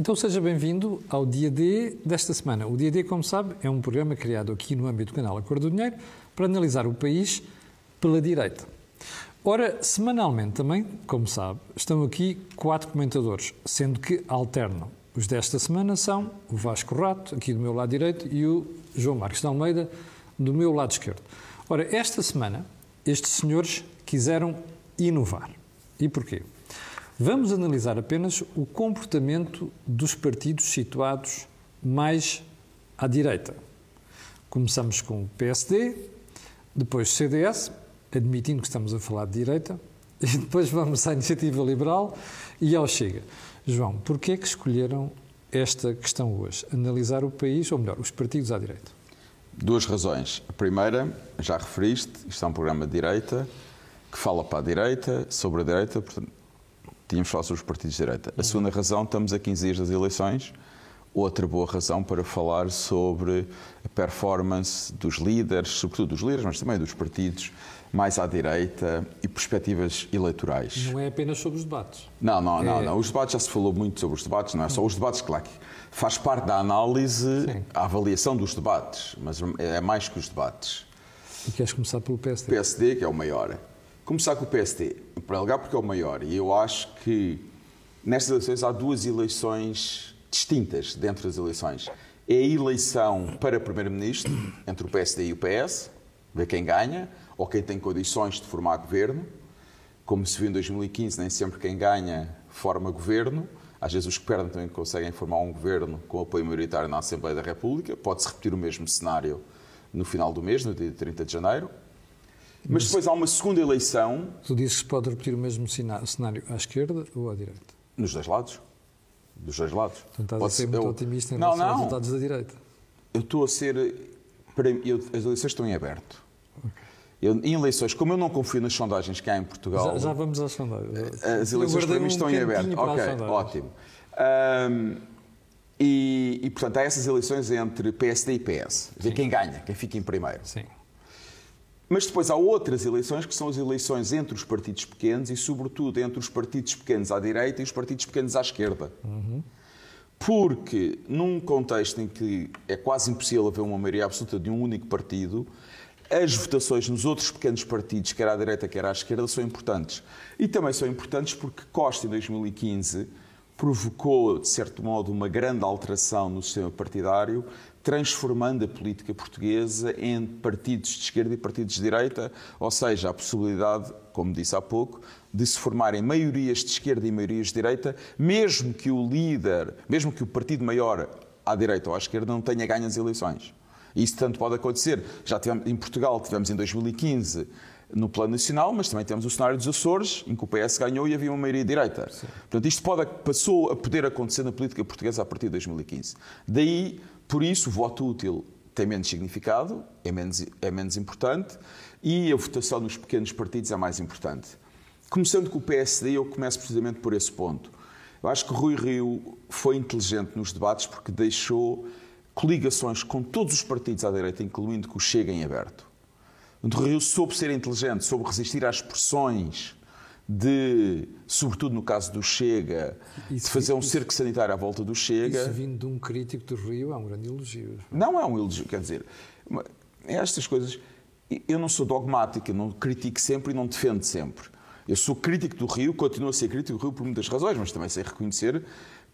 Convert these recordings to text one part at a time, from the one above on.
Então seja bem-vindo ao Dia D desta semana. O Dia D, como sabe, é um programa criado aqui no âmbito do canal Acordo do Dinheiro para analisar o país pela direita. Ora, semanalmente também, como sabe, estão aqui 4 comentadores, sendo que alternam. Os desta semana são o Vasco Rato, aqui do meu lado direito, e o João Marques de Almeida, do meu lado esquerdo. Ora, esta semana, estes senhores quiseram inovar. E porquê? Vamos analisar apenas o comportamento dos partidos situados mais à direita. Começamos com o PSD, depois CDS, admitindo que estamos a falar de direita, e depois vamos à Iniciativa Liberal e ao Chega. João, porquê é que escolheram esta questão hoje? Analisar o país, ou melhor, os partidos à direita? 2 razões. A primeira, já referiste, isto é um programa de direita, que fala para a direita, sobre a direita, portanto, tínhamos falado sobre os partidos de direita. A segunda razão, estamos a 15 dias das eleições, outra boa razão para falar sobre a performance dos líderes, sobretudo dos líderes, mas também dos partidos, mais à direita e perspectivas eleitorais. Não é apenas sobre os debates. Não. Os debates, já se falou muito sobre os debates, não é só os debates, claro que faz parte da análise, sim, a avaliação dos debates, mas é mais que os debates. E queres começar pelo PSD? O PSD, que é o maior. Começar com o PSD, em primeiro lugar, porque é o maior. E eu acho que nestas eleições há 2 eleições distintas dentro das eleições. É a eleição para primeiro-ministro, entre o PSD e o PS, ver quem ganha, ou quem tem condições de formar governo. Como se viu em 2015, nem sempre quem ganha forma governo. Às vezes os que perdem também conseguem formar um governo com apoio maioritário na Assembleia da República. Pode-se repetir o mesmo cenário no final do mês, no dia 30 de janeiro. Mas depois há uma segunda eleição... Tu dizes que pode repetir o mesmo cenário à esquerda ou à direita? Nos dois lados. Dos dois lados. Então estás a ser muito otimista em relação aos resultados da direita. Eu estou a ser... As eleições estão em aberto. Okay. Em eleições, como eu não confio nas sondagens que há em Portugal... Já vamos às sondagens. As eleições para mim estão em aberto. Ok, ótimo. Portanto, há essas eleições entre PSD e PS. Ver quem ganha, quem fica em primeiro. Sim. Mas depois há outras eleições, que são as eleições entre os partidos pequenos e, sobretudo, entre os partidos pequenos à direita e os partidos pequenos à esquerda. Uhum. Porque, num contexto em que é quase impossível haver uma maioria absoluta de um único partido... As votações nos outros pequenos partidos, quer à direita, quer à esquerda, são importantes. E também são importantes porque Costa, em 2015, provocou, de certo modo, uma grande alteração no sistema partidário, transformando a política portuguesa em partidos de esquerda e partidos de direita, ou seja, a possibilidade, como disse há pouco, de se formarem maiorias de esquerda e maiorias de direita, mesmo que o líder, mesmo que o partido maior à direita ou à esquerda não tenha ganho as eleições. Isso tanto pode acontecer. Já tivemos, em Portugal tivemos em 2015 no plano nacional, mas também temos o cenário dos Açores, em que o PS ganhou e havia uma maioria direita. Sim. Portanto, isto passou a poder acontecer na política portuguesa a partir de 2015. Daí, por isso, o voto útil tem menos significado, é menos importante, e a votação nos pequenos partidos é mais importante. Começando com o PSD, eu começo precisamente por esse ponto. Eu acho que Rui Rio foi inteligente nos debates porque deixou... coligações com todos os partidos à direita, incluindo que o Chega em aberto. Rui Rio soube ser inteligente, soube resistir às pressões de, sobretudo no caso do Chega, de fazer um cerco sanitário à volta do Chega. Isso vindo de um crítico do Rio é um grande elogio. Não é um elogio, quer dizer, estas coisas... Eu não sou dogmático, eu não critico sempre e não defendo sempre. Eu sou crítico do Rio, continuo a ser crítico do Rio por muitas razões, mas também sei reconhecer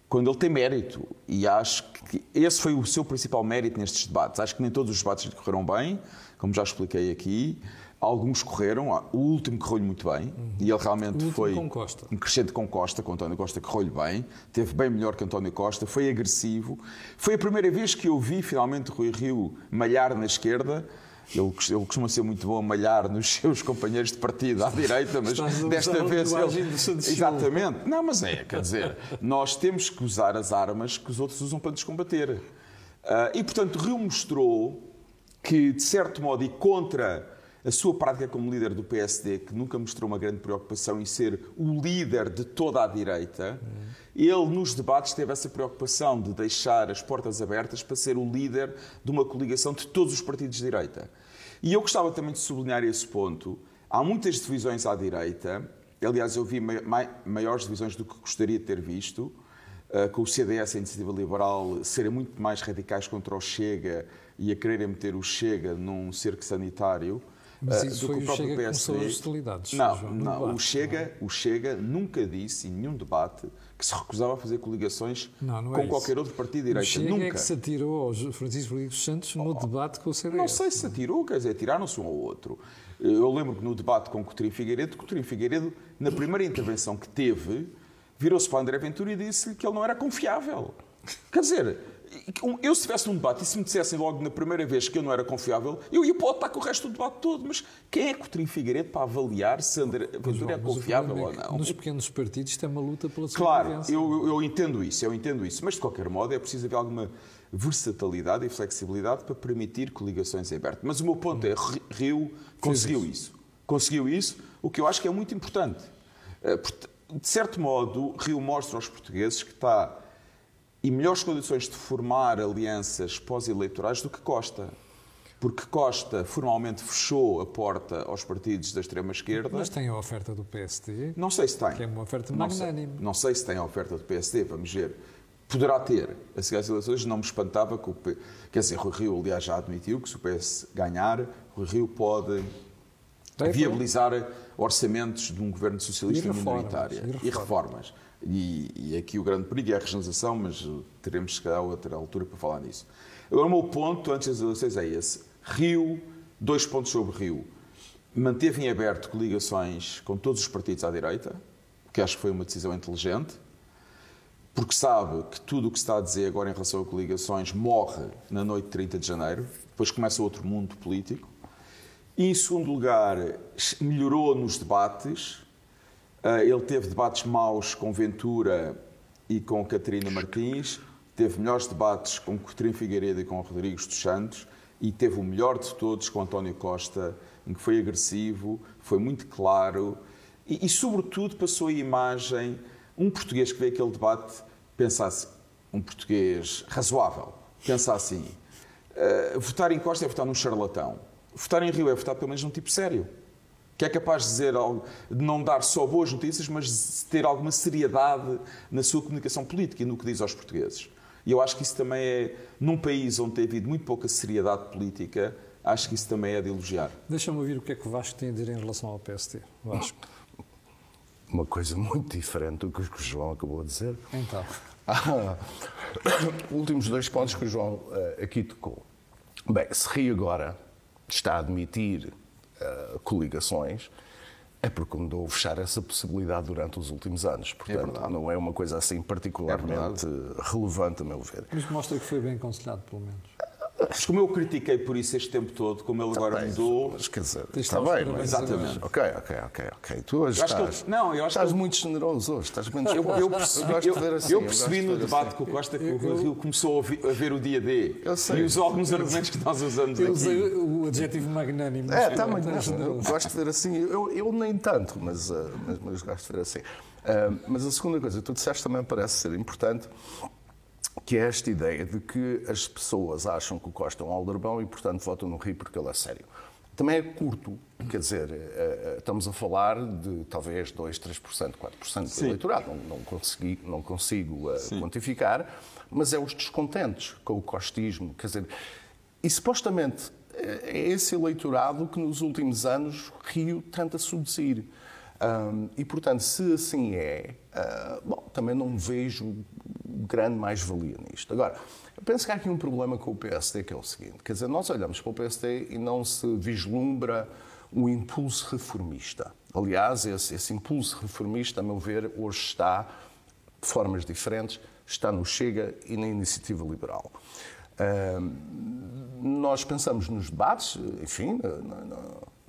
quando ele tem mérito, e acho que esse foi o seu principal mérito nestes debates. Acho que nem todos os debates correram bem, como já expliquei aqui. Alguns correram, o último correu-lhe muito bem, e ele realmente foi um crescente com Costa, com António Costa, correu-lhe bem, teve bem melhor que António Costa, foi agressivo. Foi a primeira vez que eu vi, finalmente, Rui Rio malhar na esquerda. Ele costuma ser muito bom a malhar nos seus companheiros de partido à direita, mas desta vez ele... Exatamente. Não, mas é, quer dizer, nós temos que usar as armas que os outros usam para nos combater. E, portanto, Rio mostrou que, de certo modo, e contra a sua prática como líder do PSD, que nunca mostrou uma grande preocupação em ser o líder de toda a direita, ele, nos debates, teve essa preocupação de deixar as portas abertas para ser o líder de uma coligação de todos os partidos de direita. E eu gostava também de sublinhar esse ponto. Há muitas divisões à direita. Aliás, eu vi maiores divisões do que gostaria de ter visto. com o CDS e a Iniciativa Liberal serem muito mais radicais contra o Chega e a quererem meter o Chega num cerco sanitário. Mas isso foi o Chega que começou as hostilidades. Não, o Chega nunca disse em nenhum debate que se recusava a fazer coligações com qualquer outro partido de direita. O Chega nunca. É que se atirou ao Francisco Rodrigues Santos no debate com o CDS. Não sei se atirou, quer dizer, atiraram-se um ao outro. Eu lembro que no debate com Cotrim Figueiredo, na primeira intervenção que teve, virou-se para André Ventura e disse-lhe que ele não era confiável. Quer dizer, eu se tivesse um debate e se me dissessem logo na primeira vez que eu não era confiável, eu ia para o ataque o resto do debate todo. Mas quem é Cotrim Figueiredo para avaliar se André Ventura é confiável ou não? Nos pequenos partidos tem uma luta pela sobrevivência. Claro, eu entendo isso. Mas, de qualquer modo, é preciso haver alguma versatilidade e flexibilidade para permitir coligações em aberto. Mas o meu ponto é, Rio conseguiu isso, o que eu acho que é muito importante. De certo modo, Rio mostra aos portugueses que está em melhores condições de formar alianças pós-eleitorais do que Costa. Porque Costa formalmente fechou a porta aos partidos da extrema-esquerda. Mas tem a oferta do PSD? Não sei se tem. Que é uma oferta magnânime. Não sei se tem a oferta do PSD, vamos ver. Poderá ter. A seguir às eleições não me espantava que o PSD... Quer dizer, Rui Rio, aliás, já admitiu que se o PS ganhar, Rui Rio pode viabilizar orçamentos de um governo socialista minoritário. E reformas. E aqui o grande perigo é a regionalização, mas teremos que dar outra altura para falar nisso. Agora, o meu ponto antes das eleições é esse. Rio, 2 pontos sobre Rio. Manteve em aberto coligações com todos os partidos à direita, que acho que foi uma decisão inteligente, porque sabe que tudo o que se está a dizer agora em relação a coligações morre na noite de 30 de janeiro, depois começa outro mundo político. E, em segundo lugar, melhorou nos debates. Ele teve debates maus com Ventura e com Catarina Martins, teve melhores debates com Cotrim Figueiredo e com Rodrigues dos Santos, e teve o melhor de todos com António Costa, em que foi agressivo, foi muito claro, e sobretudo, passou a imagem... Um português que vê aquele debate pensa assim, um português razoável, pensa assim, votar em Costa é votar num charlatão, votar em Rio é votar pelo menos num tipo sério, que é capaz de dizer algo, de não dar só boas notícias, mas de ter alguma seriedade na sua comunicação política e no que diz aos portugueses. E eu acho que isso também é, num país onde tem havido muito pouca seriedade política, acho que isso também é de elogiar. Deixa-me ouvir o que é que o Vasco tem a dizer em relação ao PSD. Vasco. Uma coisa muito diferente do que o João acabou de dizer. Então. Últimos 2 pontos que o João aqui tocou. Bem, se Rio agora está a admitir coligações, é porque andou a fechar essa possibilidade durante os últimos anos. Portanto, não é uma coisa assim particularmente relevante, a meu ver. Mas mostra que foi bem aconselhado, pelo menos. Mas como eu critiquei por isso este tempo todo, como ele agora mudou... Mas quer dizer, está bem, mas... Exatamente. Ok. Tu hoje estás muito generoso hoje, estás menos... Eu percebi no debate com o Costa que o Rio começou a ver o Dia D e usou alguns argumentos que nós usamos aqui. Eu usei o adjetivo magnânimo. É, está magnânimo. Eu gosto de ver assim, eu nem tanto, mas gosto de ver assim. Mas a segunda coisa, tu disseste também parece ser importante... que é esta ideia de que as pessoas acham que o Costa é um aldrabão e, portanto, votam no Rio porque ele é sério. Também é curto, quer dizer, estamos a falar de talvez 2%, 3%, 4% do eleitorado, não consigo quantificar, mas é os descontentes com o costismo, quer dizer, e supostamente é esse eleitorado que nos últimos anos Rio tenta seduzir. E, portanto, se assim é, também não vejo grande mais-valia nisto. Agora, eu penso que há aqui um problema com o PSD, que é o seguinte, quer dizer, nós olhamos para o PSD e não se vislumbra um impulso reformista. Aliás, esse impulso reformista, a meu ver, hoje está de formas diferentes, está no Chega e na Iniciativa Liberal. Nós pensamos nos debates, enfim,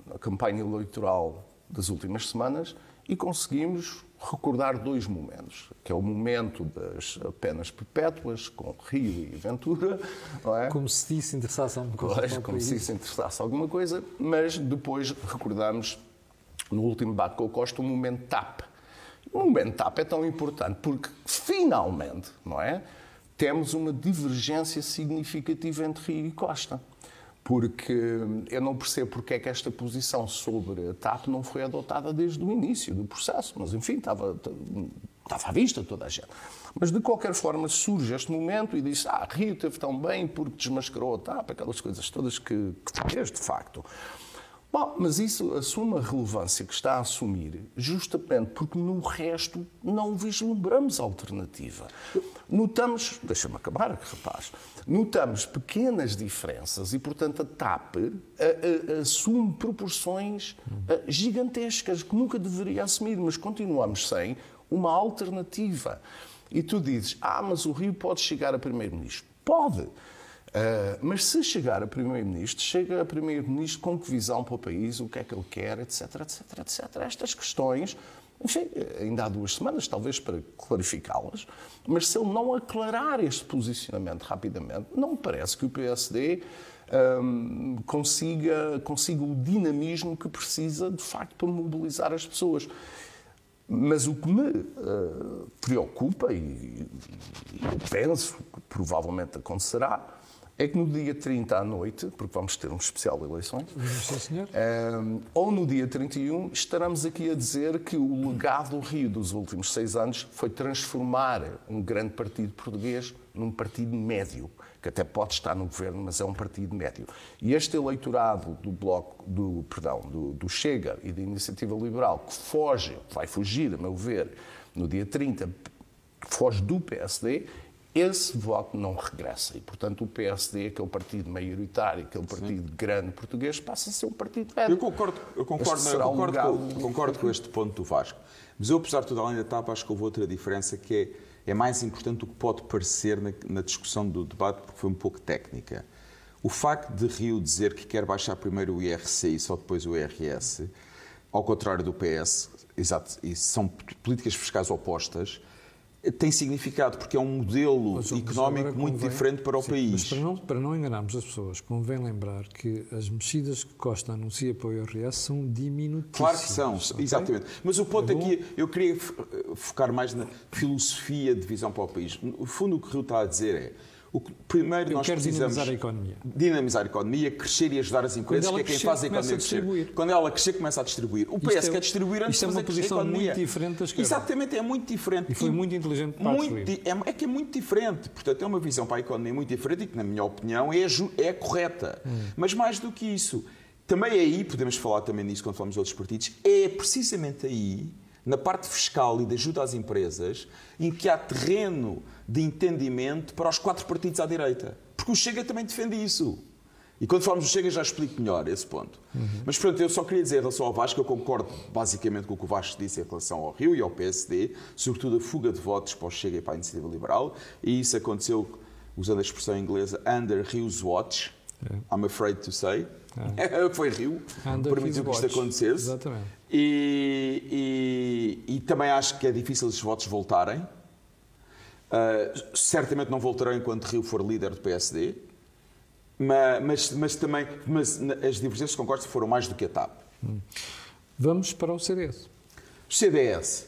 na campanha eleitoral das últimas semanas, e conseguimos recordar 2 momentos, que é o momento das penas perpétuas, com Rio e Ventura, não é? Como se isso interessasse alguma coisa. Mas depois recordamos, no último debate com o Costa, o momento TAP. O momento TAP é tão importante porque, finalmente, não é? Temos uma divergência significativa entre Rio e Costa. Porque eu não percebo porque é que esta posição sobre a TAP não foi adotada desde o início do processo, mas enfim, estava Estava à vista de toda a gente. Mas, de qualquer forma, surge este momento e diz, Rio teve tão bem porque desmascarou, para aquelas coisas todas que fez, de facto. Bom, mas isso assume a relevância que está a assumir justamente porque no resto não vislumbramos alternativa. Notamos, deixa-me acabar, rapaz, notamos pequenas diferenças e, portanto, a TAP assume proporções gigantescas que nunca deveria assumir, mas continuamos sem uma alternativa. E tu dizes, mas o Rio pode chegar a primeiro-ministro. Pode! Mas se chegar a primeiro-ministro, chega a primeiro-ministro com que visão para o país, o que é que ele quer, etc, etc, etc. Estas questões, enfim, ainda há 2 semanas, talvez para clarificá-las, mas se ele não aclarar este posicionamento rapidamente, não me parece que o PSD consiga o dinamismo que precisa, de facto, para mobilizar as pessoas. Mas o que me preocupa, e penso que provavelmente acontecerá, é que no dia 30 à noite, porque vamos ter um especial de eleições, sim, senhor. Ou no dia 31, estaremos aqui a dizer que o legado do Rio dos últimos 6 anos foi transformar um grande partido português num partido médio, que até pode estar no governo, mas é um partido médio. E este eleitorado do Chega e da Iniciativa Liberal, que vai fugir, a meu ver, no dia 30, foge do PSD, esse voto não regressa. E, portanto, o PSD, aquele partido maioritário, aquele partido grande português, passa a ser um partido médio. Eu concordo com este ponto do Vasco. Mas eu, apesar de tudo, além da TAP, acho que houve outra diferença que é mais importante do que pode parecer na discussão do debate, porque foi um pouco técnica. O facto de Rio dizer que quer baixar primeiro o IRC e só depois o IRS, ao contrário do PS, exato, e são políticas fiscais opostas, tem significado, porque é um modelo económico muito diferente para o país. Mas para não enganarmos as pessoas, convém lembrar que as mexidas que Costa anuncia para o IRS são diminutíssimas. Claro que são, okay? Exatamente. Mas o ponto aqui, eu queria focar mais na filosofia de visão para o país. No fundo, o que o Rio está a dizer é, primeiro nós precisamos dinamizar a economia, crescer e ajudar as empresas, que é quem faz a economia crescer. Quando ela crescer, começa a distribuir. O PS quer distribuir antes de fazer crescer a economia. Isto é uma posição muito diferente da esquerda. Exatamente, é muito diferente. E foi muito inteligente para é que é muito diferente. Portanto, é uma visão para a economia muito diferente e que, na minha opinião, é correta. Mas mais do que isso, também aí, podemos falar também nisso quando falamos de outros partidos, é precisamente aí, na parte fiscal e de ajuda às empresas, em que há terreno de entendimento para os 4 partidos à direita. Porque o Chega também defende isso. E quando falamos do Chega já explico melhor esse ponto. Mas, portanto, eu só queria dizer em relação ao Vasco, eu concordo basicamente com o que o Vasco disse em relação ao Rio e ao PSD, sobretudo a fuga de votos para o Chega e para a Iniciativa Liberal, e isso aconteceu, usando a expressão inglesa, under Rio's watch, I'm afraid to say, foi Rio, permitiu que isto acontecesse. Exatamente. E também acho que é difícil os votos voltarem. Certamente não voltarão enquanto Rio for líder do PSD, mas também as divergências, concordo, foram mais do que a TAP. Vamos para o CDS. O CDS,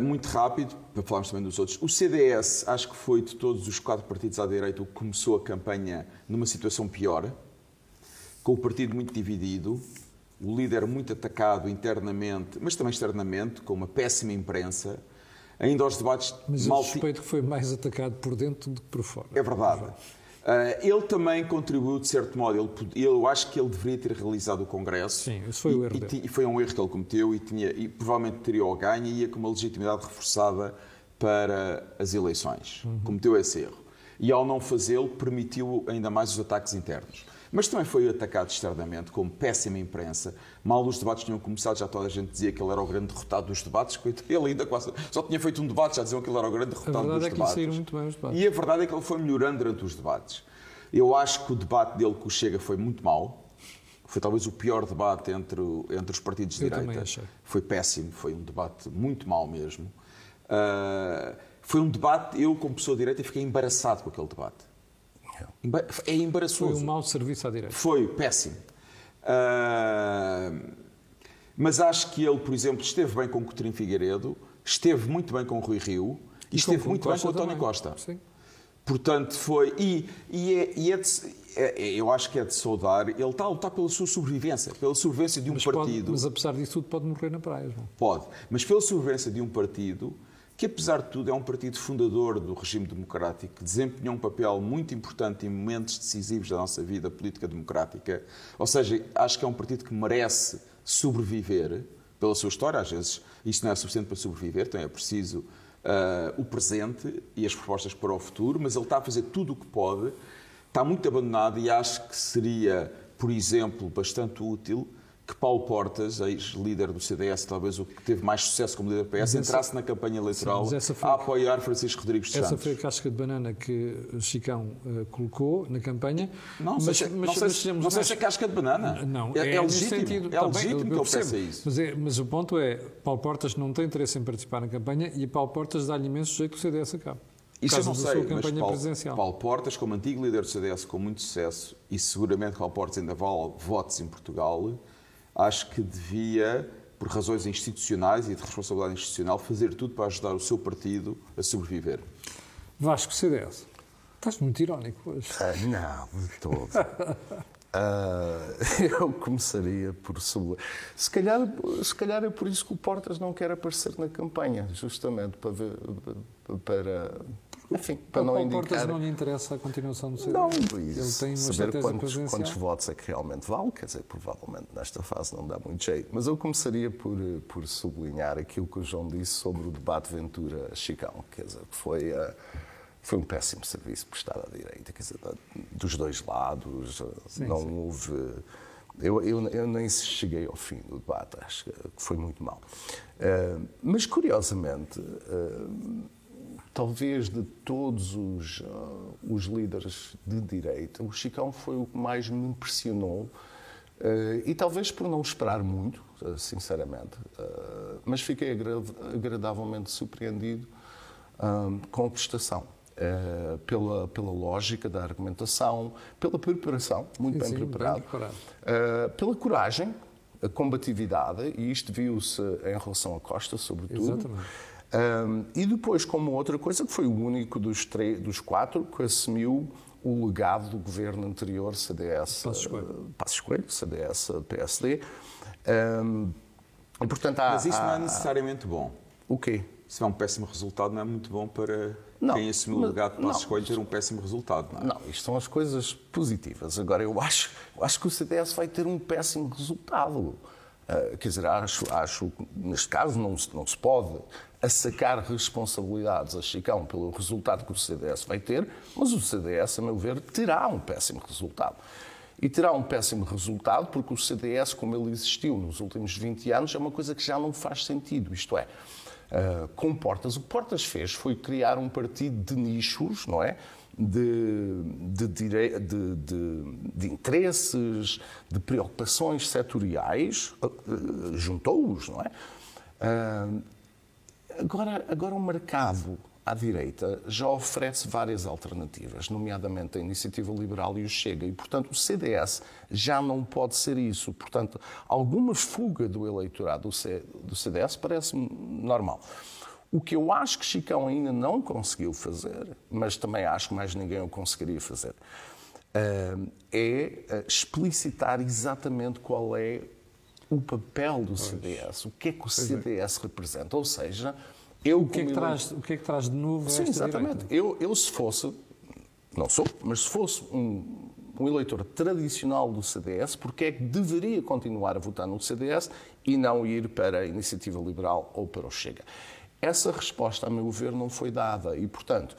muito rápido, para falarmos também dos outros. O CDS, acho que foi de todos os 4 partidos à direita o que começou a campanha numa situação pior, com o partido muito dividido, o líder muito atacado internamente, mas também externamente, com uma péssima imprensa, ainda aos debates... Mas eu suspeito que foi mais atacado por dentro do que por fora. É verdade. Ele também contribuiu, de certo modo, eu acho que ele deveria ter realizado o Congresso. Sim, isso foi o erro dele. E foi um erro que ele cometeu e provavelmente teria o ganho e ia com uma legitimidade reforçada para as eleições. Cometeu esse erro. E ao não fazê-lo, permitiu ainda mais os ataques internos. Mas também foi atacado externamente, com péssima imprensa. Mal os debates tinham começado, já toda a gente dizia que ele era o grande derrotado dos debates. Ele ainda quase só tinha feito um debate, já diziam que ele era o grande derrotado dos debates. A verdade é que lhe saíram muito bem os debates. E a verdade é que ele foi melhorando durante os debates. Eu acho que o debate dele com o Chega foi muito mau. Foi talvez o pior debate entre os partidos de direita. Foi péssimo, foi um debate muito mau mesmo. Foi um debate, eu como pessoa de direita fiquei embaraçado com aquele debate. É embaraçoso. Foi um mau serviço à direita. Foi péssimo. Mas acho que ele, por exemplo, esteve bem com o Cotrim Figueiredo, esteve muito bem com o Rui Rio e esteve muito bem com o António Costa. Sim. Portanto, foi... eu acho que é de saudar. Ele está a lutar pela sua sobrevivência, pela sobrevivência de um partido. Mas apesar disso tudo pode morrer na praia, João. Pode. Mas pela sobrevivência de um partido que apesar de tudo é um partido fundador do regime democrático, que desempenhou um papel muito importante em momentos decisivos da nossa vida política democrática, ou seja, acho que é um partido que merece sobreviver pela sua história. Às vezes isso não é suficiente para sobreviver, então é preciso o presente e as propostas para o futuro, mas ele está a fazer tudo o que pode, está muito abandonado, e acho que seria, por exemplo, bastante útil que Paulo Portas, ex-líder do CDS, talvez o que teve mais sucesso como líder do PS, entrasse na campanha eleitoral a apoiar Francisco Rodrigues Santos. Essa foi a casca de banana que o Chicão colocou na campanha. Não sei se é casca de banana. Não, é legítimo que ele peça isso. Mas o ponto é, Paulo Portas não tem interesse em participar na campanha e Paulo Portas dá-lhe imenso jeito que o CDS acabe. Isso eu não sei, mas Paulo Portas, como antigo líder do CDS com muito sucesso, e seguramente Paulo Portas ainda vale votos em Portugal, acho que devia, por razões institucionais e de responsabilidade institucional, fazer tudo para ajudar o seu partido a sobreviver. Vasco, CDS. Estás muito irónico hoje. Não, de todo. Eu começaria por... Se calhar é por isso que o Portas não quer aparecer na campanha, justamente para... Enfim, para não indicar... Portas não lhe interessa a continuação do CDS? Não, ele tem saber quantos votos é que realmente vale, quer dizer, provavelmente nesta fase não dá muito jeito. Mas eu começaria por sublinhar aquilo que o João disse sobre o debate Ventura-Chicão, quer dizer, que foi um péssimo serviço prestado à direita, quer dizer, dos dois lados, houve... Eu nem cheguei ao fim do debate, acho que foi muito mal. Mas, curiosamente... Talvez de todos os líderes de direita, o Chicão foi o que mais me impressionou, e talvez por não esperar muito, sinceramente, mas fiquei agradavelmente surpreendido com a prestação, pela lógica da argumentação, pela preparação, muito bem preparado. Pela coragem, a combatividade, e isto viu-se em relação a Costa, sobretudo. Exatamente. E depois, como outra coisa, que foi o único dos quatro que assumiu o legado do governo anterior, CDS, Passos Coelho, CDS, PSD. Portanto, mas isso não é necessariamente bom. O quê? Se é um péssimo resultado, não é muito bom para quem assumiu o legado de Passos Coelho ter um péssimo resultado. Não, isto são as coisas positivas. Agora, eu acho que o CDS vai ter um péssimo resultado. Quer dizer, acho que neste caso não se pode assacar responsabilidades a Chicão pelo resultado que o CDS vai ter, mas o CDS, a meu ver, terá um péssimo resultado. E terá um péssimo resultado porque o CDS, como ele existiu nos últimos 20 anos, é uma coisa que já não faz sentido, isto é, com Portas. O que Portas fez foi criar um partido de nichos, não é? De interesses, de preocupações setoriais, juntou-os, não é? Agora o mercado à direita já oferece várias alternativas, nomeadamente a Iniciativa Liberal e o Chega, e, portanto, o CDS já não pode ser isso. Portanto, alguma fuga do eleitorado do CDS parece-me normal. O que eu acho que Chicão ainda não conseguiu fazer, mas também acho que mais ninguém o conseguiria fazer, é explicitar exatamente qual é o papel do CDS, o que é que o CDS representa. Ou seja, o que é que traz de novo a esta direita? Sim, exatamente. Eu se fosse, não sou, mas se fosse um eleitor tradicional do CDS, porque é que deveria continuar a votar no CDS e não ir para a Iniciativa Liberal ou para o Chega? Essa resposta, a meu ver, não foi dada e, portanto,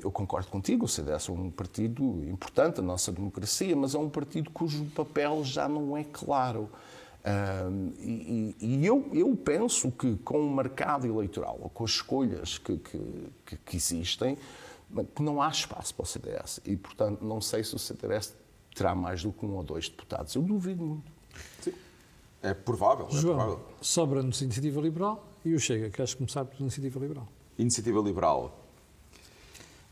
eu concordo contigo, o CDS é um partido importante da nossa democracia, mas é um partido cujo papel já não é claro. E eu penso que com o mercado eleitoral, ou com as escolhas que existem, não há espaço para o CDS e, portanto, não sei se o CDS terá mais do que 1 ou 2 deputados. Eu duvido muito. Sim. É provável. João, sobra-nos Iniciativa Liberal e o Chega. Queres começar pela Iniciativa Liberal? Iniciativa Liberal.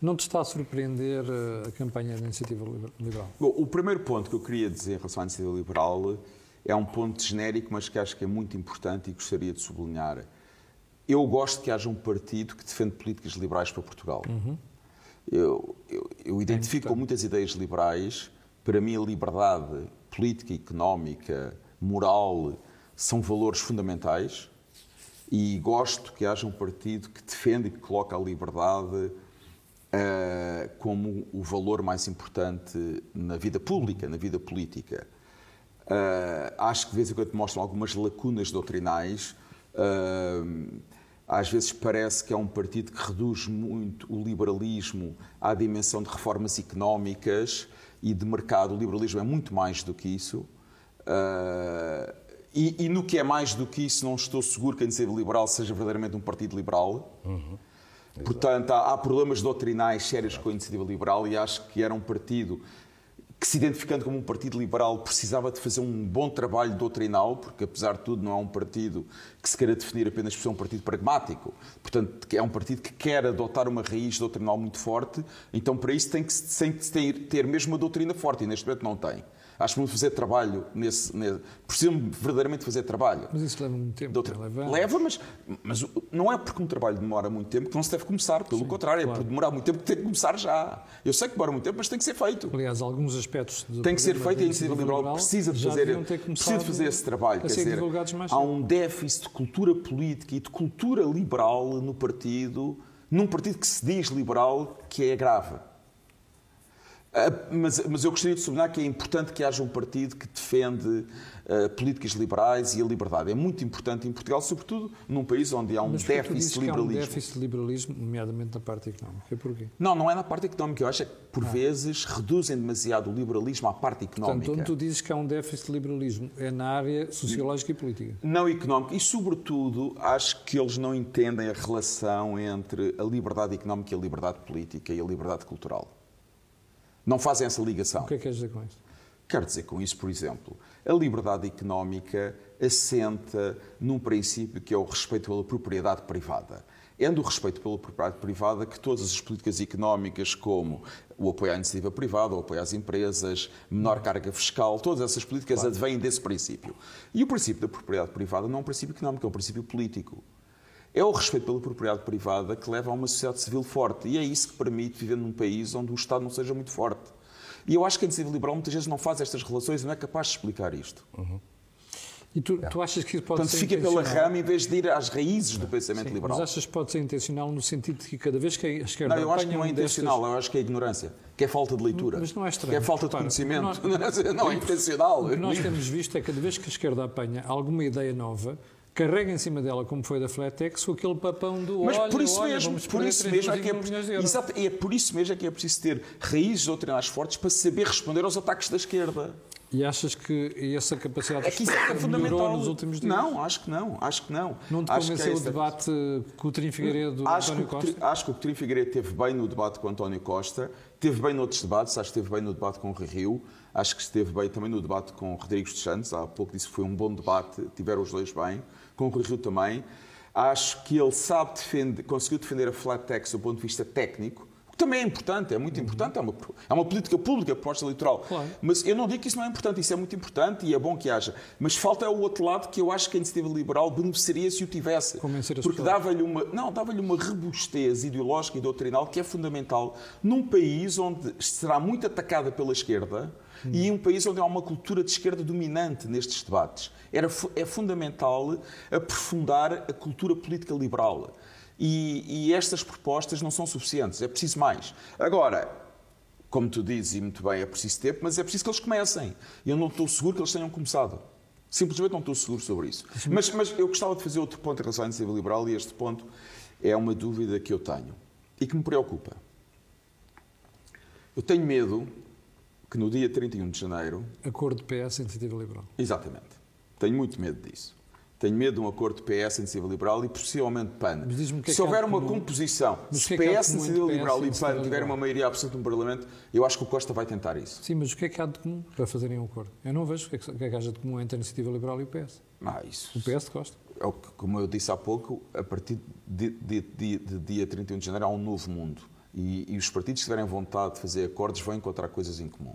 Não te está a surpreender a campanha da Iniciativa Liberal? Bom, o primeiro ponto que eu queria dizer em relação à Iniciativa Liberal é um ponto genérico, mas que acho que é muito importante e gostaria de sublinhar. Eu gosto que haja um partido que defende políticas liberais para Portugal. Uhum. Eu identifico com muitas ideias liberais. Para mim, a liberdade política, económica, moral, são valores fundamentais. E gosto que haja um partido que defende e que coloca a liberdade como o valor mais importante na vida pública, na vida política. Acho que de vez em quando mostram algumas lacunas doutrinais. Às vezes parece que é um partido que reduz muito o liberalismo à dimensão de reformas económicas e de mercado. O liberalismo é muito mais do que isso. E no que é mais do que isso, não estou seguro que a Iniciativa Liberal seja verdadeiramente um partido liberal. Uhum. Portanto, há problemas doutrinais sérios com a Iniciativa Liberal, e acho que era um partido que, se identificando como um partido liberal, precisava de fazer um bom trabalho doutrinal, porque, apesar de tudo, não é um partido que se queira definir apenas por ser um partido pragmático. Portanto, é um partido que quer adotar uma raiz doutrinal muito forte, então para isso tem que ter mesmo uma doutrina forte, e neste momento não tem. Acho que vamos fazer trabalho nesse precisamos verdadeiramente fazer trabalho. Mas isso leva muito tempo. Leva, mas não é porque um trabalho demora muito tempo que não se deve começar. Pelo contrário, claro. É por demorar muito tempo que tem que começar já. Eu sei que demora muito tempo, mas tem que ser feito. Aliás, alguns aspectos... Tem que ser feito, e a Iniciativa Liberal precisa de fazer esse trabalho. Quer dizer, há um déficit de cultura política e de cultura liberal no partido, num partido que se diz liberal, que é grave. Mas eu gostaria de sublinhar que é importante que haja um partido que defende políticas liberais e a liberdade. É muito importante em Portugal, sobretudo num país onde há um déficit de liberalismo. Mas há um déficit de liberalismo, nomeadamente na parte económica. Porquê? Não é na parte económica. Eu acho que, por vezes, reduzem demasiado o liberalismo à parte económica. Portanto, onde tu dizes que há um déficit de liberalismo, é na área sociológica e política. Não económica. E, sobretudo, acho que eles não entendem a relação entre a liberdade económica e a liberdade política e a liberdade cultural. Não fazem essa ligação. O que é que queres dizer com isso? Quero dizer com isso, por exemplo, a liberdade económica assenta num princípio que é o respeito pela propriedade privada. É do respeito pela propriedade privada que todas as políticas económicas, como o apoio à iniciativa privada, o apoio às empresas, menor carga fiscal, todas essas políticas advêm desse princípio. E o princípio da propriedade privada não é um princípio económico, é um princípio político. É o respeito pela propriedade privada que leva a uma sociedade civil forte. E é isso que permite viver num país onde o Estado não seja muito forte. E eu acho que a iniciativa liberal muitas vezes não faz estas relações e não é capaz de explicar isto. Uhum. E tu achas que isso pode ser intencional? Portanto, fica pela rama em vez de ir às raízes do pensamento liberal. Mas achas que pode ser intencional no sentido de que cada vez que a esquerda... Não, eu acho que não é intencional, eu acho que é ignorância, que é falta de leitura, mas não é estranho, que é falta de conhecimento. Não é intencional. O que nós temos visto é que cada vez que a esquerda apanha alguma ideia nova, carrega em cima dela, como foi da Flatex, com aquele papão do olho. Mas por isso mesmo é que é preciso ter raízes doutrinais fortes para saber responder aos ataques da esquerda. E achas que essa capacidade de melhorou nos últimos dias? Não, acho que não. Não te convenceu o debate com o Cotrim Figueiredo e António Costa? Acho que o Cotrim Figueiredo esteve bem no debate com o António Costa, esteve bem noutros debates, acho que esteve bem no debate com o Rui Rio, acho que esteve bem também no debate com o Rodrigues Santos, há pouco disse que foi um bom debate, tiveram os dois bem, com o Rui Rio também. Acho que ele conseguiu defender a flat tax do ponto de vista técnico, também é importante, é muito importante, é uma política pública, proposta eleitoral. Claro. Mas eu não digo que isso não é importante, isso é muito importante e é bom que haja. Mas falta o outro lado que eu acho que a iniciativa liberal beneficiaria se o tivesse. Porque dava-lhe uma robustez ideológica e doutrinal que é fundamental num país onde será muito atacada pela esquerda e um país onde há uma cultura de esquerda dominante nestes debates. É fundamental aprofundar a cultura política liberal. E estas propostas não são suficientes, é preciso mais. Agora, como tu dizes, e muito bem, é preciso tempo, mas é preciso que eles comecem. Eu não estou seguro que eles tenham começado. Simplesmente não estou seguro sobre isso. Mas eu gostava de fazer outro ponto em relação à iniciativa liberal, e este ponto é uma dúvida que eu tenho e que me preocupa. Eu tenho medo que no dia 31 de janeiro... Acordo de PS e iniciativa liberal. Exatamente. Tenho muito medo disso. Tenho medo de um acordo de PS, Iniciativa Liberal e possivelmente PAN. Se houver uma composição, se PS, Iniciativa Liberal e PAN tiver uma maioria absoluta no Parlamento, eu acho que o Costa vai tentar isso. Sim, mas o que é que há de comum para fazerem um acordo? Eu não vejo o que é que haja de comum entre a Iniciativa Liberal e o PS. Isso, o PS de Costa. É o que, como eu disse há pouco, a partir de dia 31 de janeiro há um novo mundo. E os partidos que tiverem vontade de fazer acordos vão encontrar coisas em comum.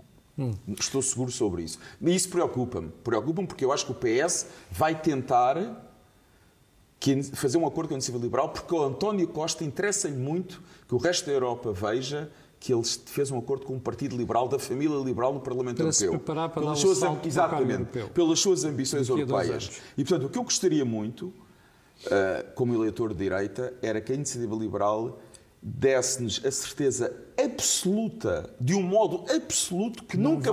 Estou seguro sobre isso. E isso preocupa-me. Preocupa-me porque eu acho que o PS vai tentar fazer um acordo com a Iniciativa Liberal porque o António Costa interessa-lhe muito que o resto da Europa veja que ele fez um acordo com um partido liberal, da família liberal, no Parlamento Europeu. Para se preparar para dar um salto para o Parlamento Europeu. Pelas suas ambições europeias. E, portanto, o que eu gostaria muito como eleitor de direita, era que a Iniciativa Liberal desse-nos a certeza absoluta, de um modo absoluto, que nunca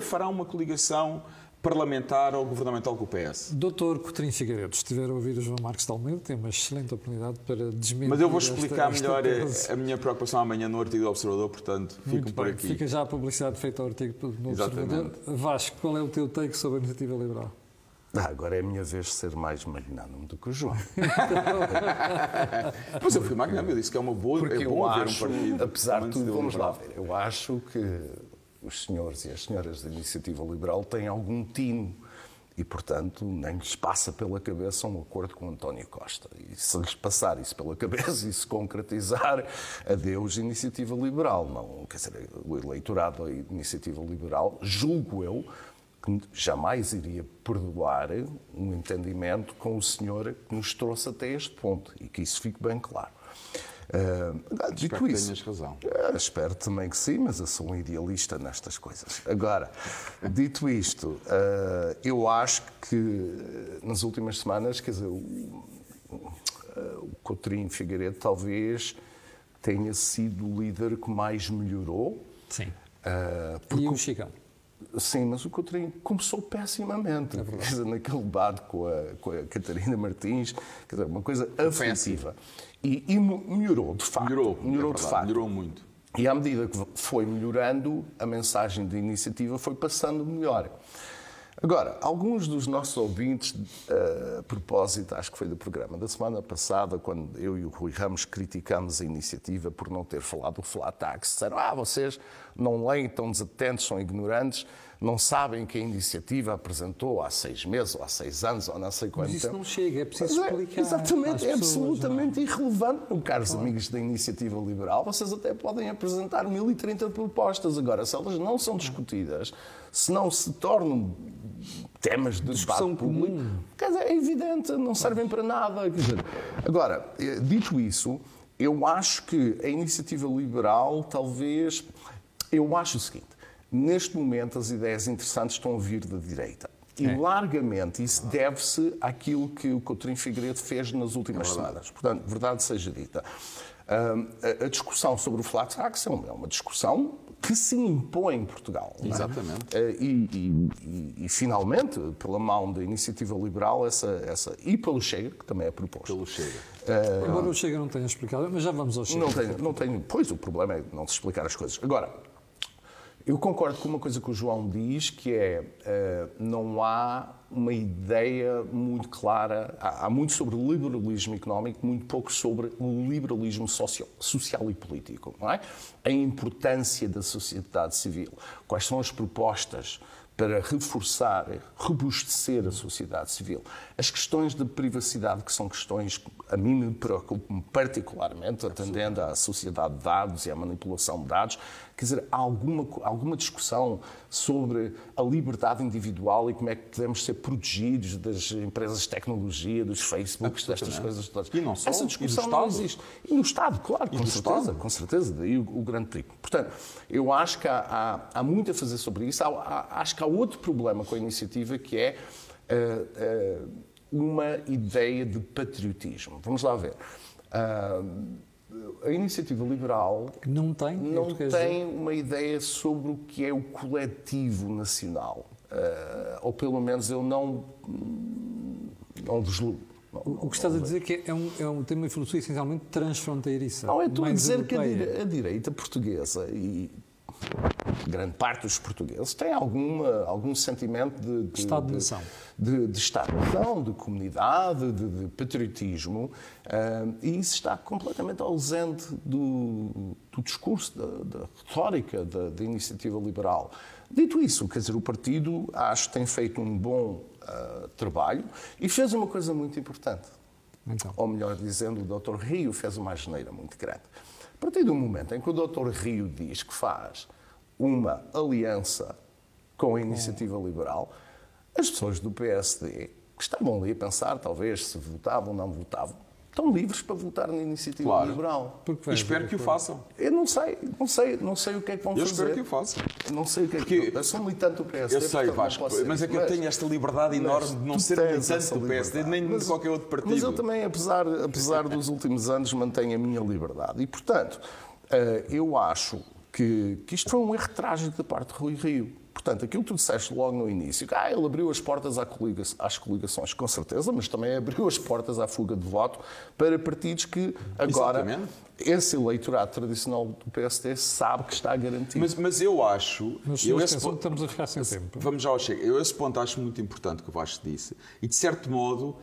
fará uma coligação parlamentar ou governamental com o PS. Doutor Cotrim Figueiredo, se estiver a ouvir o João Marques de Almeida, tem uma excelente oportunidade para desmentir. Mas eu vou explicar melhor a minha preocupação amanhã no artigo do Observador, portanto, fico por aqui. Fica já a publicidade feita ao artigo do Observador. Vasco, qual é o teu take sobre a Iniciativa Liberal? Agora é a minha vez de ser mais magnânimo do que o João. Mas eu fui magnânimo, eu disse que é uma boa... Porque é bom haver um partido. Apesar de tudo, vamos lá ver. Eu acho que os senhores e as senhoras da Iniciativa Liberal têm algum tino e, portanto, nem lhes passa pela cabeça um acordo com António Costa. E se lhes passar isso pela cabeça e se concretizar, adeus Iniciativa Liberal. Não, quer dizer, o eleitorado da Iniciativa Liberal, julgo eu, que jamais iria perdoar um entendimento com o senhor que nos trouxe até este ponto, e que isso fique bem claro. Dito isso, tenhas razão. Espero também que sim, mas eu sou um idealista nestas coisas. Agora, dito isto, eu acho que nas últimas semanas, quer dizer, o Cotrim Figueiredo talvez tenha sido o líder que mais melhorou. Sim. Porque... E o Chega. Sim, mas o Cotrim começou pessimamente, é verdade, naquele debate com a Catarina Martins, quer dizer, uma coisa afetiva. E melhorou, de facto. Melhorou muito. E à medida que foi melhorando, a mensagem da iniciativa foi passando melhor. Agora, alguns dos nossos ouvintes, a propósito, acho que foi do programa da semana passada, quando eu e o Rui Ramos criticámos a iniciativa por não ter falado do flat tax, disseram, vocês não leem, estão desatentos, são ignorantes, não sabem que a iniciativa apresentou há 6 meses, ou há 6 anos, ou não sei quanto tempo. Mas isso não chega, é preciso explicar. Exatamente, é absolutamente irrelevante. Caros amigos da Iniciativa Liberal, vocês até podem apresentar 1030 propostas. Agora, se elas não são discutidas, se não se tornam temas de debate público, é evidente, não servem para nada. Agora, dito isso, eu acho que a iniciativa liberal, talvez, eu acho o seguinte, neste momento as ideias interessantes estão a vir da direita. E largamente isso deve-se àquilo que o Cotrim Figueiredo fez nas últimas semanas. Portanto, verdade seja dita. A discussão sobre o flat tax é uma discussão que se impõe em Portugal. Exatamente. Não é? E finalmente, pela mão da Iniciativa Liberal, e pelo Chega, que também é proposto. Pelo Chega. Agora o Chega não tenho explicado, mas já vamos ao Chega. Não tenho. Pois, o problema é não se explicar as coisas. Agora, eu concordo com uma coisa que o João diz, que é não há uma ideia muito clara, há muito sobre liberalismo económico, muito pouco sobre liberalismo social e político, não é? A importância da sociedade civil, quais são as propostas para reforçar, robustecer a sociedade civil. As questões de privacidade, que são questões que a mim me preocupam particularmente, atendendo à sociedade de dados e à manipulação de dados, quer dizer, há alguma discussão sobre a liberdade individual e como é que podemos ser protegidos das empresas de tecnologia, dos Facebooks, destas coisas todas. E não só, essa discussão não existe. E no Estado, claro, com certeza. Daí o grande perigo. Portanto, eu acho que há muito a fazer sobre isso. Acho que há outro problema com a iniciativa, que é uma ideia de patriotismo. Vamos lá ver. A iniciativa liberal não tem uma ideia sobre o que é o coletivo nacional. Ou pelo menos eu não deslumbro. O que estás a dizer que tem uma filosofia essencialmente transfronteiriça. Não, eu estou a dizer europeia. Que a direita portuguesa e grande parte dos portugueses tem algum sentimento de Estado-nação, de comunidade, de patriotismo, e isso está completamente ausente do discurso, da retórica da iniciativa liberal. Dito isso, quer dizer, o partido acho que tem feito um bom trabalho e fez uma coisa muito importante. Então. Ou melhor dizendo, o Dr. Rio fez uma asneira muito grande. A partir do momento em que o Dr. Rio diz que faz uma aliança com a iniciativa liberal, as pessoas do PSD, que estavam ali a pensar, talvez, se votavam ou não votavam, estão livres para votar na Iniciativa Liberal. Espero que o façam. Eu não sei o que é que vão fazer. Eu espero que o façam. Não sei o que é que eu sou militante do PSD. Eu sei, Vasco, mas é que eu tenho esta liberdade enorme de não ser militante do PSD, nem de qualquer outro partido. Mas eu também, apesar dos últimos anos, mantenho a minha liberdade. E, portanto, eu acho que isto foi um erro trágico da parte de Rui Rio. Portanto, aquilo que tu disseste logo no início, que ele abriu as portas às coligações, com certeza, mas também abriu as portas à fuga de voto para partidos que agora, esse eleitorado tradicional do PSD sabe que está garantido. Mas eu acho... Mas eu esse ponto, estamos a ficar sem tempo. Vamos já ao Chega. Eu esse ponto acho muito importante que o Vasco disse. E, de certo modo,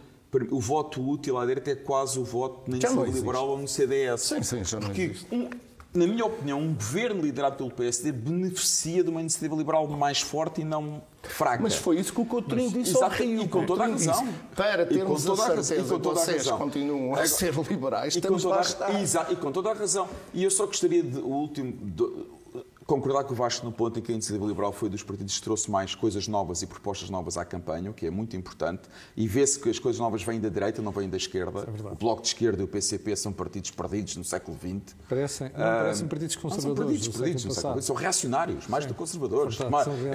o voto útil à direita é quase o voto na Iniciativa Liberal ou no CDS. Sim, já não existe. Na minha opinião, um governo liderado pelo PSD beneficia de uma iniciativa liberal mais forte e não fraca. Mas foi isso que o Cotrim disse ao Rio. E com toda a razão. Para termos a certeza que vocês continuam a ser liberais, estamos lá a estar. Exato, e com toda a razão. E eu só gostaria de, concordar com o Vasco no ponto em que a iniciativa liberal foi dos partidos que trouxe mais coisas novas e propostas novas à campanha, o que é muito importante, e vê-se que as coisas novas vêm da direita, não vêm da esquerda. É o Bloco de Esquerda e o PCP são partidos perdidos no século XX. Parecem partidos conservadores. São partidos perdidos no século XX. São reacionários, mais do que conservadores.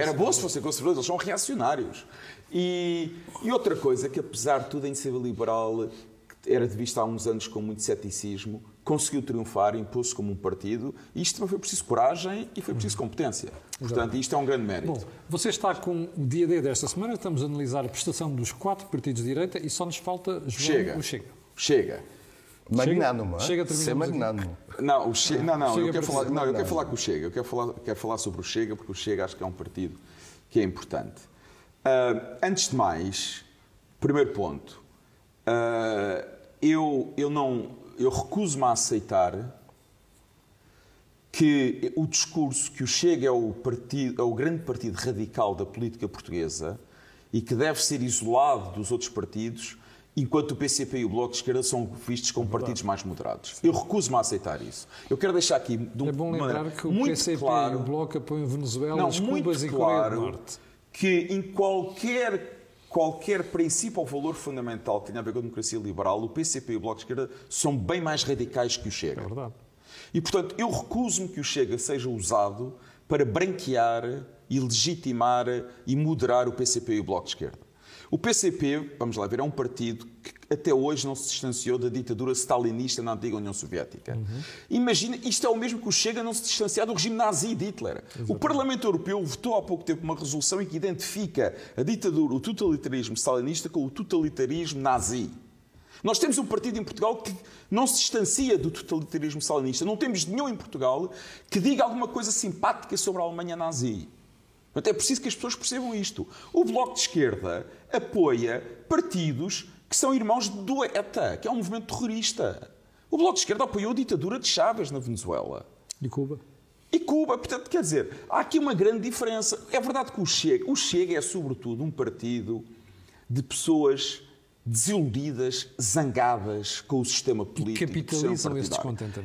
Era bom se fossem conservadores, eles são reacionários. E outra coisa que, apesar de tudo, a iniciativa liberal era vista há uns anos com muito ceticismo, conseguiu triunfar, impôs-se como um partido, e isto também foi preciso coragem e foi preciso competência. Portanto, isto é um grande mérito. Bom, você está com o dia D desta semana, estamos a analisar a prestação dos 4 partidos de direita e só nos falta Chega. Magnânimo, Chega ser magnânimo. Eu quero falar com o Chega, eu quero falar sobre o Chega, porque o Chega acho que é um partido que é importante. Antes de mais, primeiro ponto, eu recuso-me a aceitar que o discurso que o Chega é o grande partido radical da política portuguesa e que deve ser isolado dos outros partidos, enquanto o PCP e o Bloco de Esquerda são vistos como partidos mais moderados. Sim. Eu recuso-me a aceitar isso. Eu quero deixar aqui de é bom lembrar que o PCP e o Bloco apoiam Venezuela, Cuba e Coreia do Norte. Que em qualquer princípio ou valor fundamental que tenha a ver com a democracia liberal, o PCP e o Bloco de Esquerda são bem mais radicais que o Chega. É verdade. E, portanto, eu recuso-me que o Chega seja usado para branquear e legitimar e moderar o PCP e o Bloco de Esquerda. O PCP, vamos lá ver, é um partido que até hoje não se distanciou da ditadura stalinista na antiga União Soviética. Uhum. Imagina, isto é o mesmo que o Chega não se distanciar do regime nazi de Hitler. Exatamente. O Parlamento Europeu votou há pouco tempo uma resolução em que identifica a ditadura, o totalitarismo stalinista com o totalitarismo nazi. Nós temos um partido em Portugal que não se distancia do totalitarismo stalinista. Não temos nenhum em Portugal que diga alguma coisa simpática sobre a Alemanha nazi. Portanto, é preciso que as pessoas percebam isto. O Bloco de Esquerda apoia partidos que são irmãos do ETA, que é um movimento terrorista. O Bloco de Esquerda apoiou a ditadura de Chávez na Venezuela. E Cuba. Portanto, quer dizer, há aqui uma grande diferença. É verdade que o Chega é, sobretudo, um partido de pessoas desiludidas, zangadas com o sistema político.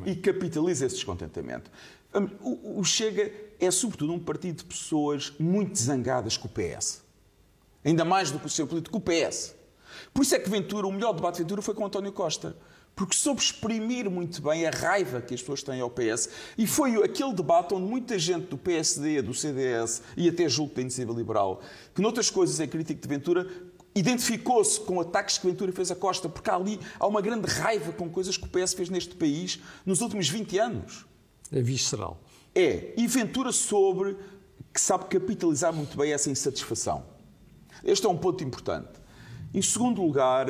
E capitaliza esse descontentamento. O Chega é, sobretudo, um partido de pessoas muito zangadas com o PS. Ainda mais do que o sistema político, com o PS. Por isso é que Ventura, o melhor debate de Ventura foi com António Costa, porque soube exprimir muito bem a raiva que as pessoas têm ao PS. E foi aquele debate onde muita gente do PSD, do CDS e até julgo da Iniciativa Liberal, que noutras coisas é crítico de Ventura, identificou-se com ataques que Ventura fez a Costa, porque há uma grande raiva com coisas que o PS fez neste país nos últimos 20 anos. É visceral. E Ventura sabe capitalizar muito bem essa insatisfação. Este é um ponto importante. Em segundo lugar,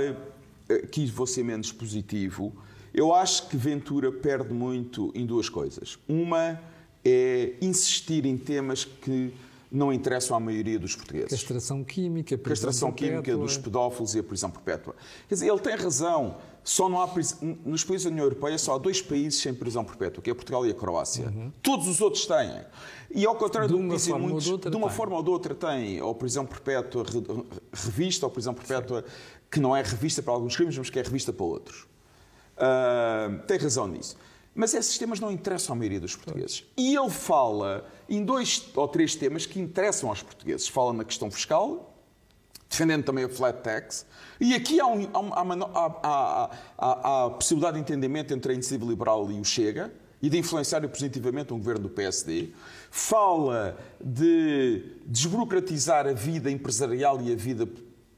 aqui vou ser menos positivo, eu acho que Ventura perde muito em duas coisas. Uma é insistir em temas que não interessam à maioria dos portugueses. Castração química dos pedófilos e a prisão perpétua. Quer dizer, ele tem razão. Só não há nos países da União Europeia só há 2 países sem prisão perpétua, que é Portugal e a Croácia. Uhum. Todos os outros têm. E ao contrário do que dizem muitos, de uma forma ou de outra têm ou prisão perpétua revista, ou prisão perpétua que não é revista para alguns crimes, mas que é revista para outros. Tem razão nisso. Mas esses temas não interessam à maioria dos portugueses. E ele fala em 2 ou 3 temas que interessam aos portugueses. Fala na questão fiscal, defendendo também a flat tax. E aqui há a possibilidade de entendimento entre a Iniciativa Liberal e o Chega e de influenciar positivamente um governo do PSD. Fala de desburocratizar a vida empresarial e a vida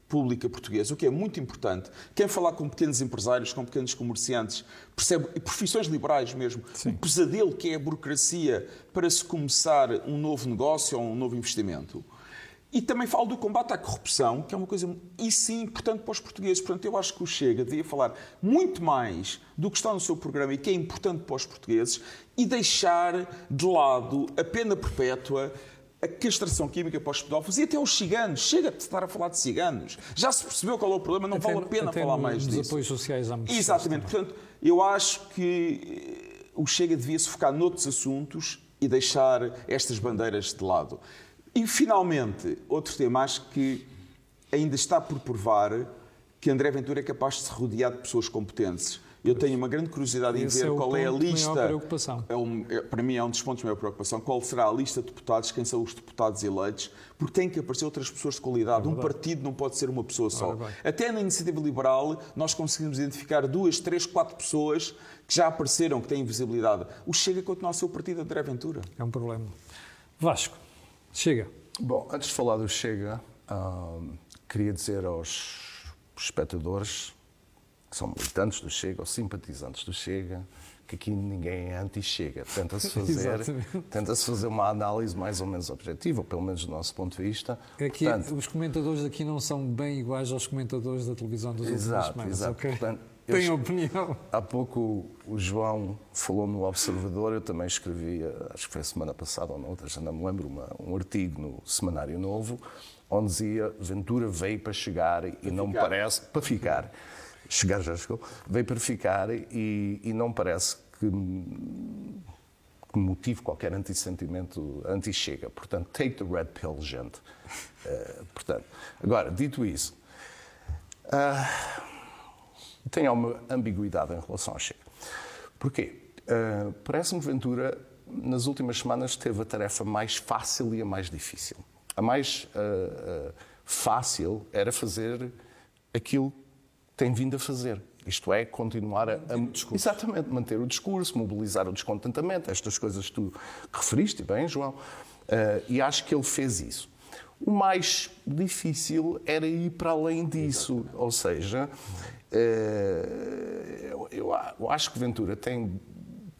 pública portuguesa, o que é muito importante. Quem falar com pequenos empresários, com pequenos comerciantes, percebe, e profissões liberais mesmo, o pesadelo que é a burocracia para se começar um novo negócio ou um novo investimento. E também falo do combate à corrupção, que é uma coisa, e sim, importante para os portugueses. Portanto, eu acho que o Chega devia falar muito mais do que está no seu programa e que é importante para os portugueses e deixar de lado a pena perpétua, a castração química para os pedófilos e até os ciganos. Chega de estar a falar de ciganos. Já se percebeu qual é o problema, não até, vale a pena falar mais disso. Até nos apoios sociais há muito. Exatamente. Portanto, eu acho que o Chega devia se focar noutros assuntos e deixar estas bandeiras de lado. E, finalmente, outro tema, acho que ainda está por provar que André Ventura é capaz de se rodear de pessoas competentes. Eu tenho uma grande curiosidade em ver qual é a lista. Para mim é um dos pontos de maior preocupação. Qual será a lista de deputados, quem são os deputados eleitos, porque têm que aparecer outras pessoas de qualidade. Um partido não pode ser uma pessoa só. Até na Iniciativa Liberal nós conseguimos identificar 2, 3, 4 pessoas que já apareceram, que têm visibilidade. O Chega continua a ser o partido de André Ventura. É um problema. Vasco, Chega. Bom, antes de falar do Chega, queria dizer aos espectadores que são militantes do Chega ou simpatizantes do Chega, que aqui ninguém é anti-Chega. Tenta-se fazer uma análise mais ou menos objetiva, ou pelo menos do nosso ponto de vista. Aqui, portanto, os comentadores aqui não são bem iguais aos comentadores da televisão dos outros semanas. Exato, okay? Portanto, tem opinião. Há pouco o João falou no Observador, eu também escrevi, acho que foi a semana passada ou na outra, já não me lembro, um artigo no Semanário Novo, onde dizia Ventura veio para chegar e para não ficar. Me parece, para ficar. Chegar já chegou, veio para ficar e não parece que motive qualquer antissentimento anti-Chega. Portanto, take the red pill, gente. Portanto, agora, dito isso, tem alguma ambiguidade em relação ao Chega. Porquê? Parece-me que Ventura, nas últimas semanas, teve a tarefa mais fácil e a mais difícil. A mais fácil era fazer aquilo tem vindo a fazer. Isto é, continuar a... Exatamente, manter o discurso, mobilizar o descontentamento, estas coisas que tu referiste, bem, João, e acho que ele fez isso. O mais difícil era ir para além disso, exatamente. Ou seja, eu acho que Ventura tem de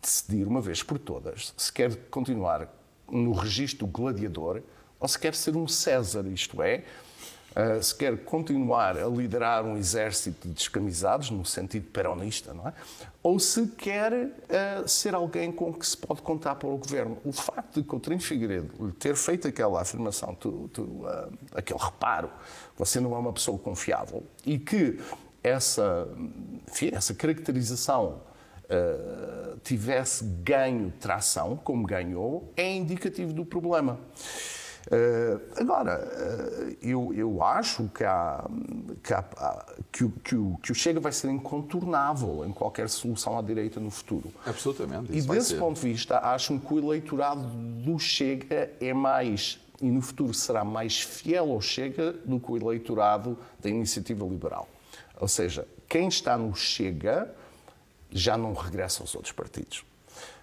decidir uma vez por todas se quer continuar no registro gladiador ou se quer ser um César, isto é, se quer continuar a liderar um exército de descamisados, no sentido peronista, não é? Ou se quer ser alguém com que se pode contar para o governo. O facto de Cotrim Figueiredo ter feito aquela afirmação, aquele reparo, você não é uma pessoa confiável, e que essa caracterização tivesse ganho tração, como ganhou, é indicativo do problema. Agora, eu acho que o Chega vai ser incontornável em qualquer solução à direita no futuro. Absolutamente. E desse ponto de vista, acho que o eleitorado do Chega é mais, e no futuro será mais fiel ao Chega do que o eleitorado da Iniciativa Liberal. Ou seja, quem está no Chega já não regressa aos outros partidos.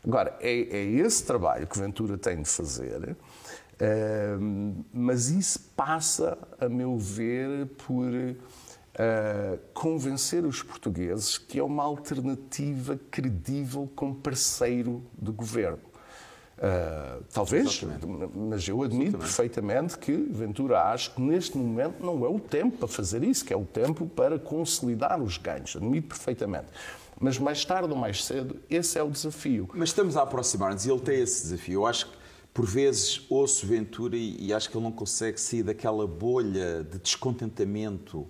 Agora, é esse trabalho que Ventura tem de fazer. Mas isso passa, a meu ver, por convencer os portugueses que é uma alternativa credível como parceiro de governo. Talvez, exatamente. Mas eu admito perfeitamente que Ventura acha que neste momento não é o tempo para fazer isso, que é o tempo para consolidar os ganhos, admito perfeitamente. Mas mais tarde ou mais cedo, esse é o desafio. Mas estamos a aproximar-nos e ele tem esse desafio, eu acho que por vezes ouço Ventura e acho que ele não consegue sair daquela bolha de descontentamento,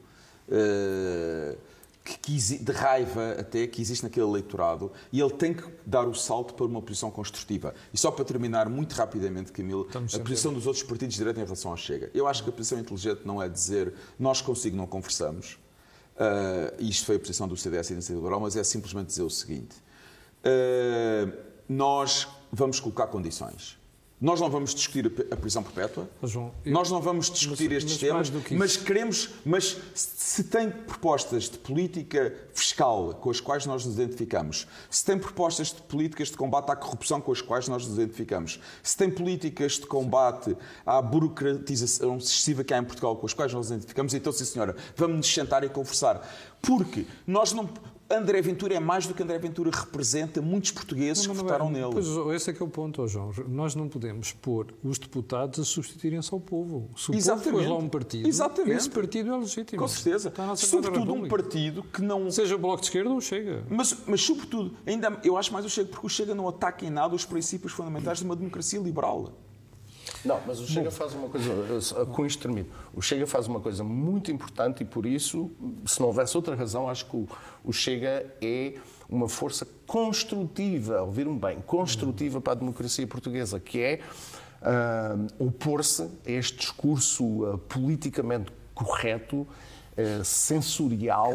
de raiva até, que existe naquele eleitorado. E ele tem que dar o salto para uma posição construtiva. E só para terminar muito rapidamente, Camilo, estamos a posição dos outros partidos de direita em relação ao Chega. Eu acho que a posição inteligente não é dizer nós consigo não conversamos. Isto foi a posição do CDS e da Iniciativa Liberal, mas é simplesmente dizer o seguinte. Nós vamos colocar condições. Nós não vamos discutir a prisão perpétua, João, nós não vamos discutir estes temas, mas queremos, mas se tem propostas de política fiscal com as quais nós nos identificamos, se tem propostas de políticas de combate à corrupção com as quais nós nos identificamos, se tem políticas de combate à burocratização excessiva que há em Portugal com as quais nós nos identificamos, então, sim senhora, vamos nos sentar e conversar. Porque nós não... André Ventura é mais do que André Ventura representa muitos portugueses que votaram nele. Pois, esse é que é o ponto, João. Nós não podemos pôr os deputados a substituírem-se ao povo. Se o povo pôs lá um partido, esse partido é legítimo. Com certeza. Sobretudo um partido que não... Seja o Bloco de Esquerda ou o Chega. Mas sobretudo, ainda eu acho mais o Chega, porque o Chega não ataca em nada os princípios fundamentais de uma democracia liberal. Não, mas o Chega faz uma coisa, com isto termino, o Chega faz uma coisa muito importante e por isso, se não houvesse outra razão, acho que o Chega é uma força construtiva, ouviram bem, construtiva para a democracia portuguesa, que é opor-se a este discurso politicamente correto, sensorial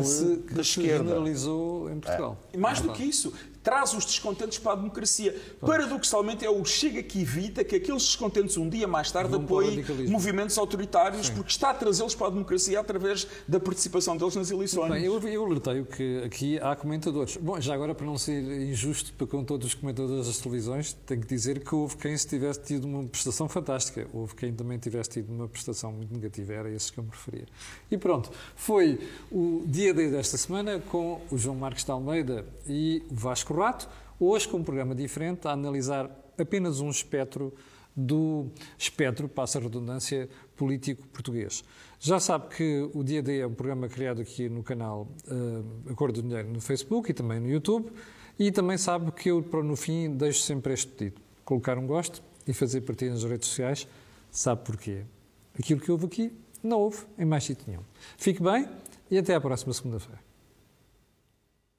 da esquerda. Generalizou em Portugal. E mais do que isso, traz os descontentes para a democracia. Paradoxalmente, é o Chega que evita que aqueles descontentes um dia mais tarde apoiem movimentos autoritários, porque está a trazê-los para a democracia através da participação deles nas eleições. Bem, eu alertei que aqui há comentadores. Bom, já agora, para não ser injusto para com todos os comentadores das televisões, tenho que dizer que houve quem se tivesse tido uma prestação fantástica, houve quem também tivesse tido uma prestação muito negativa, era esse que eu me referia. E pronto, foi o Dia D desta semana com o João Marques de Almeida e o Vasco Rato, hoje com um programa diferente, a analisar apenas um espectro do espectro, passa a redundância, político português. Já sabe que o Dia D é um programa criado aqui no canal Acordo do Dinheiro no Facebook e também no YouTube, e também sabe que eu, no fim, deixo sempre este pedido. Colocar um gosto e fazer partilha nas redes sociais, sabe porquê? Aquilo que houve aqui, não houve em mais sítio nenhum. Fique bem e até à próxima segunda-feira.